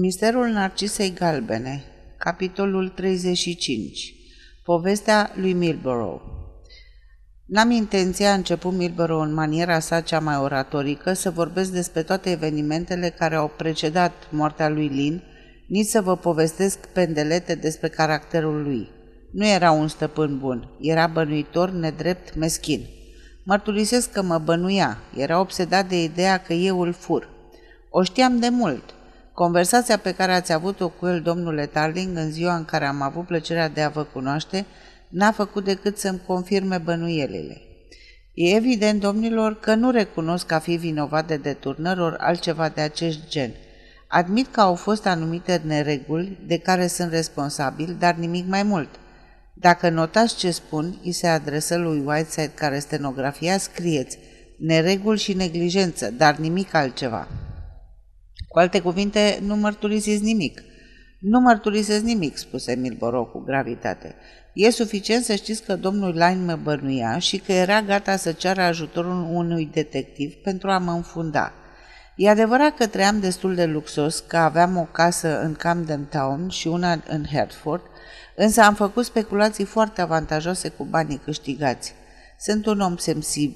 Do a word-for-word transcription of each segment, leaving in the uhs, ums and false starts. Misterul Narcisei Galbene, capitolul treizeci și cinci. Povestea lui Milborough. N-am intenția, a început Milborough în maniera sa cea mai oratorică, să vorbesc despre toate evenimentele care au precedat moartea lui Lyne, nici să vă povestesc pendelete despre caracterul lui. Nu era un stăpân bun, era bănuitor, nedrept, meschin. Mărturisesc că mă bănuia, era obsedat de ideea că eu îl fur. O știam de mult. Conversația pe care ați avut-o cu el, domnule Tarling, în ziua în care am avut plăcerea de a vă cunoaște, n-a făcut decât să-mi confirme bănuielile. E evident, domnilor, că nu recunosc a fi vinovat de deturnări ori altceva de acest gen. Admit că au fost anumite nereguli de care sunt responsabil, dar nimic mai mult. Dacă notați ce spun, îi se adresă lui Whiteside, care stenografia, scrieți nereguli și neglijență, dar nimic altceva. Cu alte cuvinte, nu mărturisiți nimic. Nu mărturisesc nimic, spuse Milborough cu gravitate. E suficient să știți că domnul Lyne mă bănuia și că era gata să ceară ajutorul unui detectiv pentru a mă înfunda. E adevărat că trăiam destul de luxos, că aveam o casă în Camden Town și una în Hertford, însă am făcut speculații foarte avantajoase cu banii câștigați. Sunt un om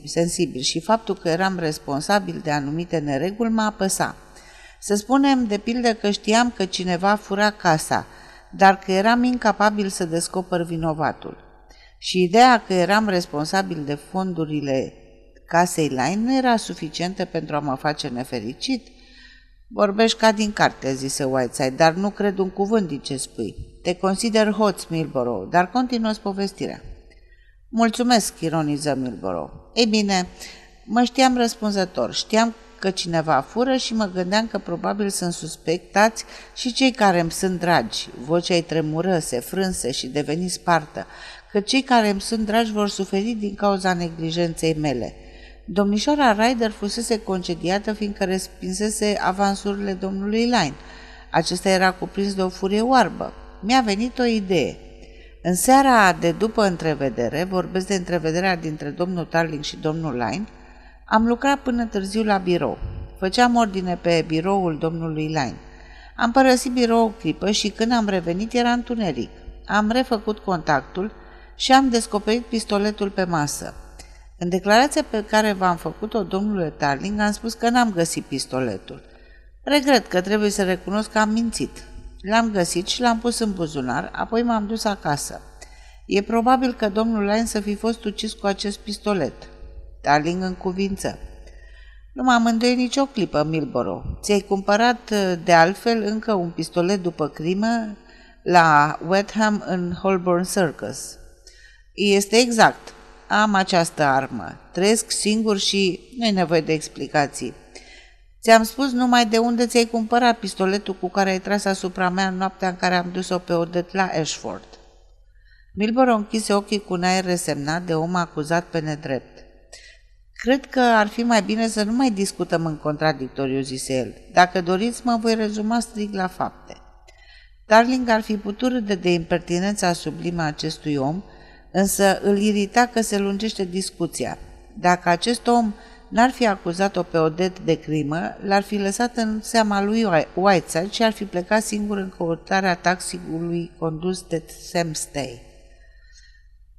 sensibil și faptul că eram responsabil de anumite nereguli mă apăsa. Să spunem, de pildă, că știam că cineva fura casa, dar că eram incapabil să descoper vinovatul. Și ideea că eram responsabil de fondurile casei Lyne nu era suficientă pentru a mă face nefericit. Vorbești ca din carte, zise Whiteside, dar nu cred un cuvânt din ce spui. Te consider hoț, Milborough, dar continuă-ți povestirea. Mulțumesc, ironiză Milborough. Ei bine, mă știam răspunzător, știam că cineva fură și mă gândeam că probabil sunt suspectați și cei care îmi sunt dragi. Vocea îi tremură, se frânse și deveni spartă, că cei care îmi sunt dragi vor suferi din cauza neglijenței mele. Domnișoara Rider fusese concediată fiindcă respinsese avansurile domnului Lyne. Acesta era cuprins de o furie oarbă. Mi-a venit o idee. În seara de după întrevedere, vorbesc de întrevederea dintre domnul Tarling și domnul Lyne, am lucrat până târziu la birou. Făceam ordine pe biroul domnului Lyne. Am părăsit birou o clipă și când am revenit era întuneric. Am refăcut contactul și am descoperit pistoletul pe masă. În declarația pe care v-am făcut-o, domnule Tarling, am spus că n-am găsit pistoletul. Regret că trebuie să recunosc că am mințit. L-am găsit și l-am pus în buzunar, apoi m-am dus acasă. E probabil că domnul Lyne să fi fost ucis cu acest pistolet. Tarling în cuvință. Nu m-am îndoit nicio clipă, Milborough. Ți-ai cumpărat, de altfel, încă un pistolet după crimă la Wetham în Holborn Circus. Este exact. Am această armă. Trăiesc singur și nu-i nevoie de explicații. Ți-am spus numai de unde ți-ai cumpărat pistoletul cu care ai tras asupra mea în noaptea în care am dus-o pe Odette la Ashford. Milborough închise ochii cu un aer resemnat de om acuzat pe nedrept. Cred că ar fi mai bine să nu mai discutăm în contradictoriu, zise el. Dacă doriți, mă voi rezuma strict la fapte. Tarling ar fi putut râde de impertinența sublimă a acestui om, însă îl irita că se lungește discuția. Dacă acest om n-ar fi acuzat-o pe Odette de crimă, l-ar fi lăsat în seama lui Whiteside și ar fi plecat singur în căutarea taxiului condus de Sam Stay.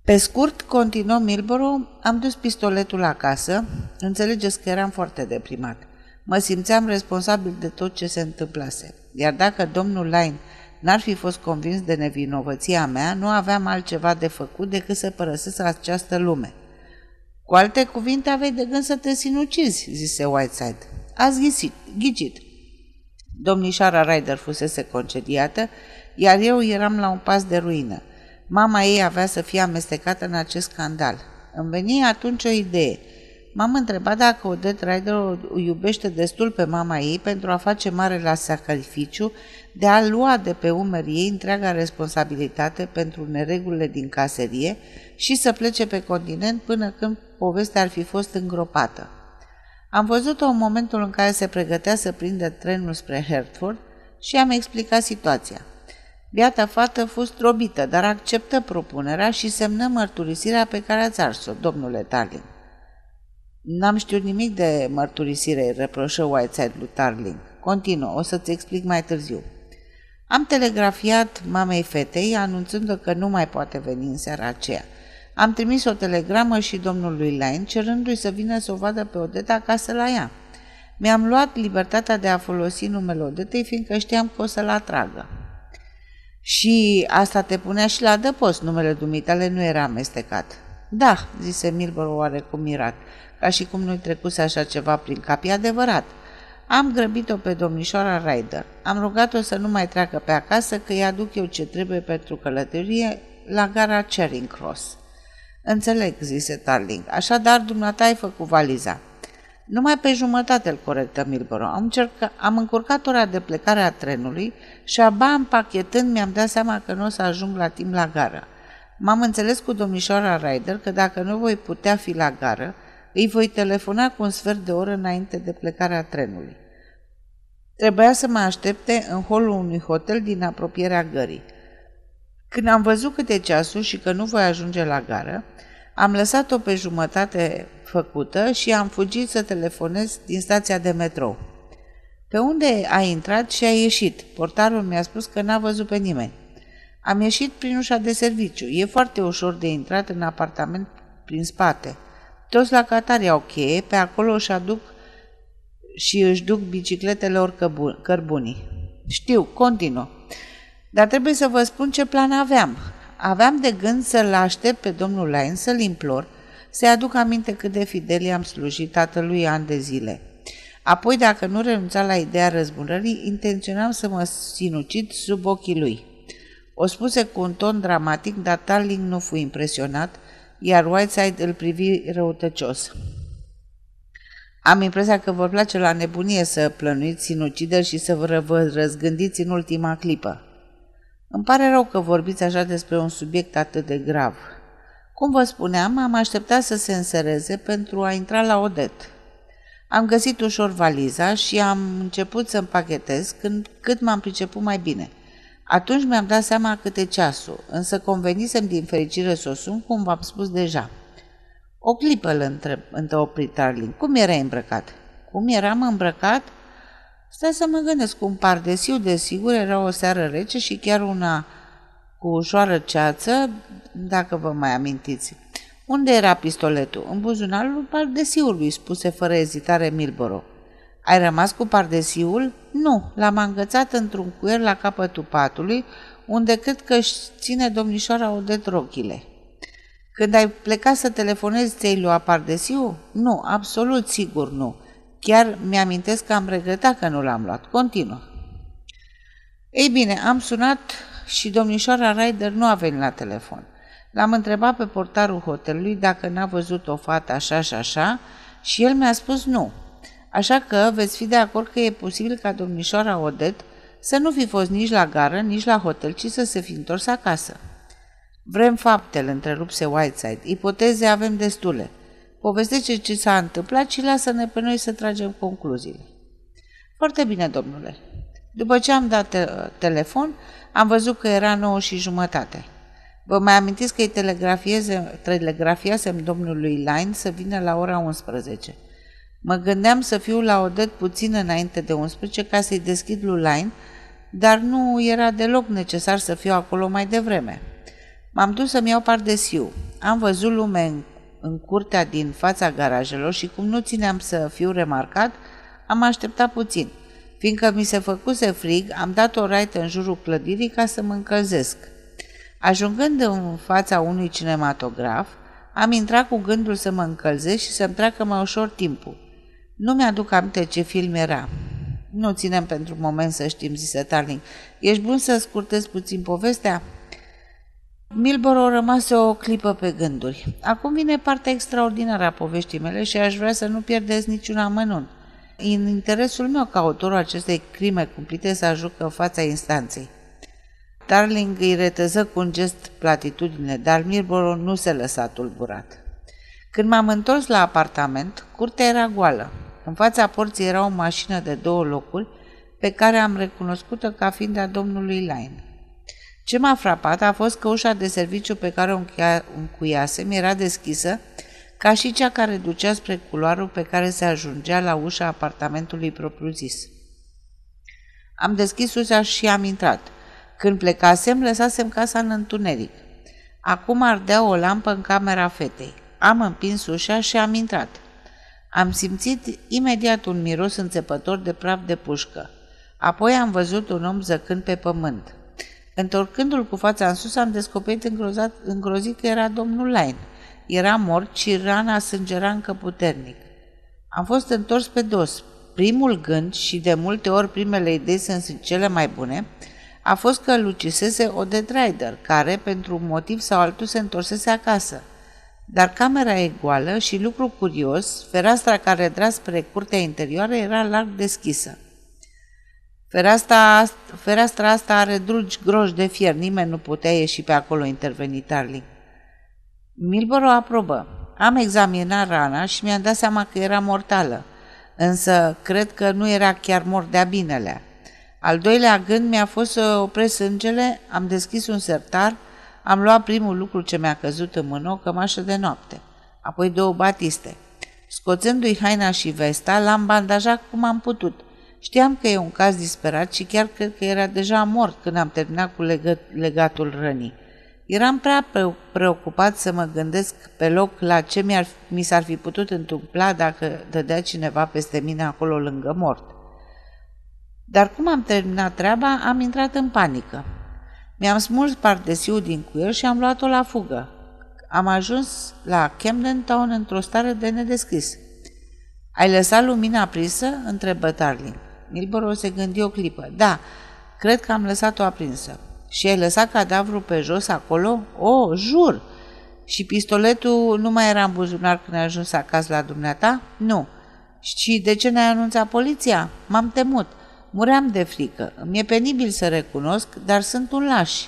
Pe scurt, continuă Milborough, am dus pistoletul acasă, înțelegeți că eram foarte deprimat. Mă simțeam responsabil de tot ce se întâmplase, iar dacă domnul Lyne n-ar fi fost convins de nevinovăția mea, nu aveam altceva de făcut decât să părăsesc această lume. Cu alte cuvinte, aveai de gând să te sinucizi, zise Whiteside. Ați ghicit. ghicit. Domnișoara Rider fusese concediată, iar eu eram la un pas de ruină. Mama ei avea să fie amestecată în acest scandal. Îmi veni atunci o idee. M-am întrebat dacă Odette Rider o iubește destul pe mama ei pentru a face mare la sacrificiu de a lua de pe umeri ei întreaga responsabilitate pentru neregulile din caserie și să plece pe continent până când povestea ar fi fost îngropată. Am văzut-o în momentul în care se pregătea să prindă trenul spre Hertford și am explicat situația. Biata fată fus strobită, dar acceptă propunerea și semnă mărturisirea pe care ați ars-o, domnule Tarling. N-am știut nimic de mărturisire, reproșă Whiteside lui Tarling. Continuă, o să-ți explic mai târziu. Am telegrafiat mamei fetei, anunțându-o că nu mai poate veni în seara aceea. Am trimis o telegramă și domnului Lyne, cerându-i să vină să o vadă pe Odette acasă la ea. Mi-am luat libertatea de a folosi numele Odetei, fiindcă știam că o să-l atragă. Și asta te punea și la adăpost, numele dumitale nu era amestecat. Da, zise Milborough oarecum mirat, ca și cum nu-i trecuse așa ceva prin cap, e adevărat. Am grăbit-o pe domnișoara Rider. Am rugat-o să nu mai treacă pe acasă, că îi aduc eu ce trebuie pentru călătorie la gara Charing Cross. Înțeleg, zise Tarling, așadar dumneata ai făcut valiza. Numai pe jumătate îl corectă Milborough. Am, încerca, am încurcat ora de plecare a trenului și abia împachetând mi-am dat seama că nu o să ajung la timp la gară. M-am înțeles cu domnișoara Rider că dacă nu voi putea fi la gară, îi voi telefona cu un sfert de oră înainte de plecarea trenului. Trebuia să mă aștepte în holul unui hotel din apropierea gării. Când am văzut câte ceasul și că nu voi ajunge la gară, am lăsat-o pe jumătate făcută și am fugit să telefonez din stația de metrou. Pe unde a intrat și a ieșit, portarul mi-a spus că n-a văzut pe nimeni. Am ieșit prin ușa de serviciu. E foarte ușor de intrat în apartament prin spate. Toți la Qatar iau cheie, pe acolo își aduc și își duc bicicletele ori cărbunii. Știu, continuă. Dar trebuie să vă spun ce plan aveam. Aveam de gând să-l aștept pe domnul Lyne, să-l implor, să-i aduc aminte cât de fidel i-am slujit tatălui ani de zile. Apoi, dacă nu renunța la ideea răzbunării, intenționam să mă sinucid sub ochii lui. O spuse cu un ton dramatic, dar Tarling nu fu impresionat, iar Whiteside îl privi răutăcios. Am impresia că vă place la nebunie să plănuiți sinucideri și să vă răzgândiți în ultima clipă. Îmi pare rău că vorbiți așa despre un subiect atât de grav. Cum vă spuneam, am așteptat să se însereze pentru a intra la Odette. Am găsit ușor valiza și am început să împachetez când, cât m-am priceput mai bine. Atunci mi-am dat seama cât e ceasul, însă convenisem din fericire să o sun, cum v-am spus deja. O clipă îl întreb, întreopri Tarling. Cum erai îmbrăcat? Cum eram îmbrăcat? Stai să mă gândesc cu un pardesiu, desigur, era o seară rece și chiar una cu ușoară ceață, dacă vă mai amintiți. Unde era pistoletul? În buzunarul pardesiului, spuse fără ezitare Milborough. Ai rămas cu pardesiul? Nu, l-am angățat într-un cuier la capătul patului, unde cred că își ține domnișoara Odette rochile. Când ai plecat să telefonezi, ți-ai luat pardesiul? Nu, absolut sigur nu. Chiar mi-amintesc că am regretat că nu l-am luat. Continuă. Ei bine, am sunat și domnișoara Rider nu a venit la telefon. L-am întrebat pe portarul hotelului dacă n-a văzut o fată așa și așa și el mi-a spus nu. Așa că veți fi de acord că e posibil ca domnișoara Odette să nu fi fost nici la gară, nici la hotel, ci să se fi întors acasă. Vrem faptele, întrerupse Whiteside. Ipoteze avem destule. Povestește ce s-a întâmplat și lasă-ne pe noi să tragem concluziile. Foarte bine, domnule. După ce am dat te- telefon, am văzut că era nouă și jumătate. Vă mai amintiți că îi telegrafiasem domnului Lyne să vină la ora unsprezece. Mă gândeam să fiu la Odette puțin înainte de unsprezece ca să-i deschid lui Lyne, dar nu era deloc necesar să fiu acolo mai devreme. M-am dus să-mi iau pardesiu. Am văzut lume în, în curtea din fața garajelor și cum nu țineam să fiu remarcat, am așteptat puțin. Fiindcă mi se făcuse frig, am dat o raită în jurul clădirii ca să mă încălzesc. Ajungând în fața unui cinematograf, am intrat cu gândul să mă încălzesc și să-mi treacă mai ușor timpul. Nu mi-aduc aminte ce film era. Nu ținem pentru moment să știm, zise Tarling. Ești bun să scurtezi puțin povestea? Milborough rămase o clipă pe gânduri. Acum vine partea extraordinară a poveștii mele și aș vrea să nu pierdeți niciun amănunt. În interesul meu ca autorul acestei crime cumplite să ajungă în fața instanței. Tarling îi reteză cu un gest platitudine, dar Milborough nu se lăsa tulburat. Când m-am întors la apartament, curtea era goală. În fața porții era o mașină de două locuri pe care am recunoscut-o ca fiind a domnului Lyne. Ce m-a frapat a fost că ușa de serviciu pe care o încuiasem era deschisă, ca și cea care ducea spre culoarul pe care se ajungea la ușa apartamentului propriu-zis. Am deschis ușa și am intrat. Când plecasem, lăsasem casa în întuneric. Acum ardea o lampă în camera fetei. Am împins ușa și am intrat. Am simțit imediat un miros înțepător de praf de pușcă. Apoi am văzut un om zăcând pe pământ. Întorcându-l cu fața în sus, am descoperit îngrozat, îngrozit că era domnul Lyne. Era mort și rana sângera încă puternic. Am fost întors pe dos. Primul gând, și de multe ori primele idei sunt cele mai bune, a fost că îl ucisese Odette Rider, care, pentru un motiv sau altul, se întorsese acasă. Dar camera e goală și, lucru curios, fereastra care dra spre curtea interioară era larg deschisă. Fereastra, fereastra asta are drugi groși de fier, nimeni nu putea ieși pe acolo, interveni Tarling. Milborough aprobă. Am examinat rana și mi-am dat seama că era mortală, însă cred că nu era chiar mort de-a binelea. Al doilea gând mi-a fost să opresc sângele, am deschis un sertar, am luat primul lucru ce mi-a căzut în mână, o cămașă de noapte, apoi două batiste. Scoțându-i haina și vesta, l-am bandajat cum am putut. Știam că e un caz disperat și chiar cred că era deja mort când am terminat cu legăt- legatul rănii. Eram prea preocupat să mă gândesc pe loc la ce mi-ar, mi s-ar fi putut întâmpla dacă dădea cineva peste mine acolo lângă mort. Dar cum am terminat treaba, am intrat în panică. Mi-am smuls pardesiul din cuier și am luat-o la fugă. Am ajuns la Camden Town într-o stare de nedescris. Ai lăsat lumina aprinsă? Întrebă Tarling. Milborough se gândi o clipă. Da, cred că am lăsat-o aprinsă. Și ai lăsat cadavrul pe jos acolo? O, jur! Și pistoletul nu mai era în buzunar când ai ajuns acasă la dumneata? Nu. Și de ce n-ai anunțat poliția? M-am temut. Muream de frică. Îmi e penibil să recunosc, dar sunt un laș.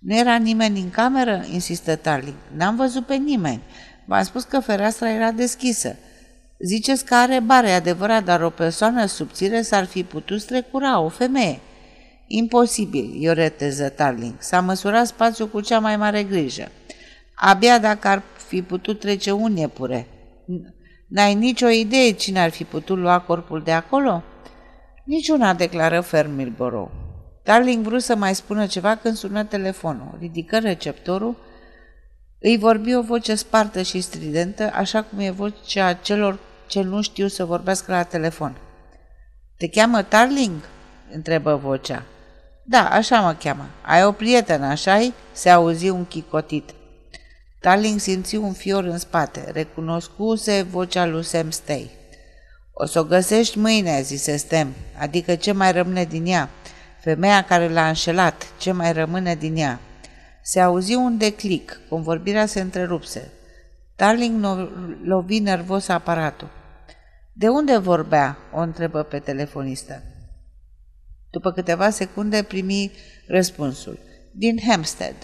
Nu era nimeni în cameră? Insistă Tarling. N-am văzut pe nimeni. V-am spus că fereastra era deschisă. Ziceți că are bare, adevărat, dar o persoană subțire s-ar fi putut strecura, o femeie. Imposibil, i-o reteză Tarling. S-a măsurat spațiul cu cea mai mare grijă. Abia dacă ar fi putut trece un iepure. N-ai nicio idee cine ar fi putut lua corpul de acolo? Niciuna, declară ferm Milborough. Tarling vrut să mai spună ceva când sună telefonul. Ridică receptorul, îi vorbi o voce spartă și stridentă, așa cum e vocea celor ce nu știu să vorbească la telefon. Te cheamă Tarling? Întrebă vocea. Da, așa mă cheamă. Ai o prietenă, așa-i? Se auzi un chicotit. Tarling simți un fior în spate. Recunoscuse vocea lui Sam Stay. O să o găsești mâine, zise Sam, adică ce mai rămâne din ea. Femeia care l-a înșelat, ce mai rămâne din ea. Se auzi un declic, convorbirea se întrerupse. Tarling no- lovi nervos aparatul. De unde vorbea? O întrebă pe telefonistă. După câteva secunde primi răspunsul. Din Hampstead.